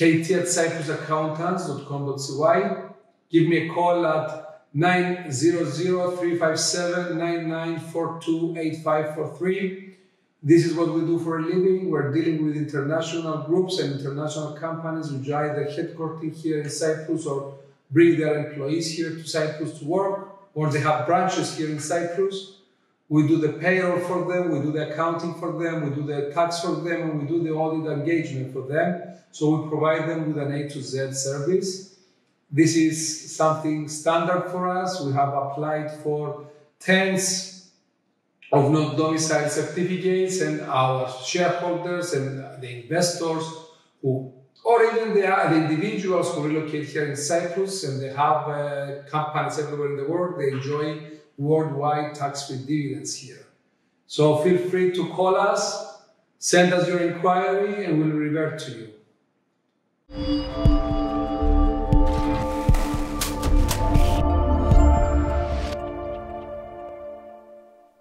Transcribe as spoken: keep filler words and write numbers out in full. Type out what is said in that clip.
katie at cyprus accountants dot com dot c y. Give me a call at nine zero zero, three five seven, nine nine four two, eight five four three. This is what we do for a living. We're dealing with international groups and international companies which are either headquartered here in Cyprus or bring their employees here to Cyprus to work, or they have branches here in Cyprus. We do the payroll for them, we do the accounting for them, we do the tax for them, and we do the audit engagement for them. So we provide them with an A to Z service. This is something standard for us. We have applied for tens of non-domicile certificates, and our shareholders and the investors who, or even the, the individuals who relocate here in Cyprus and they have uh, companies everywhere in the world, they enjoy worldwide tax-free dividends here. So feel free to call us, send us your inquiry, and we'll revert to you.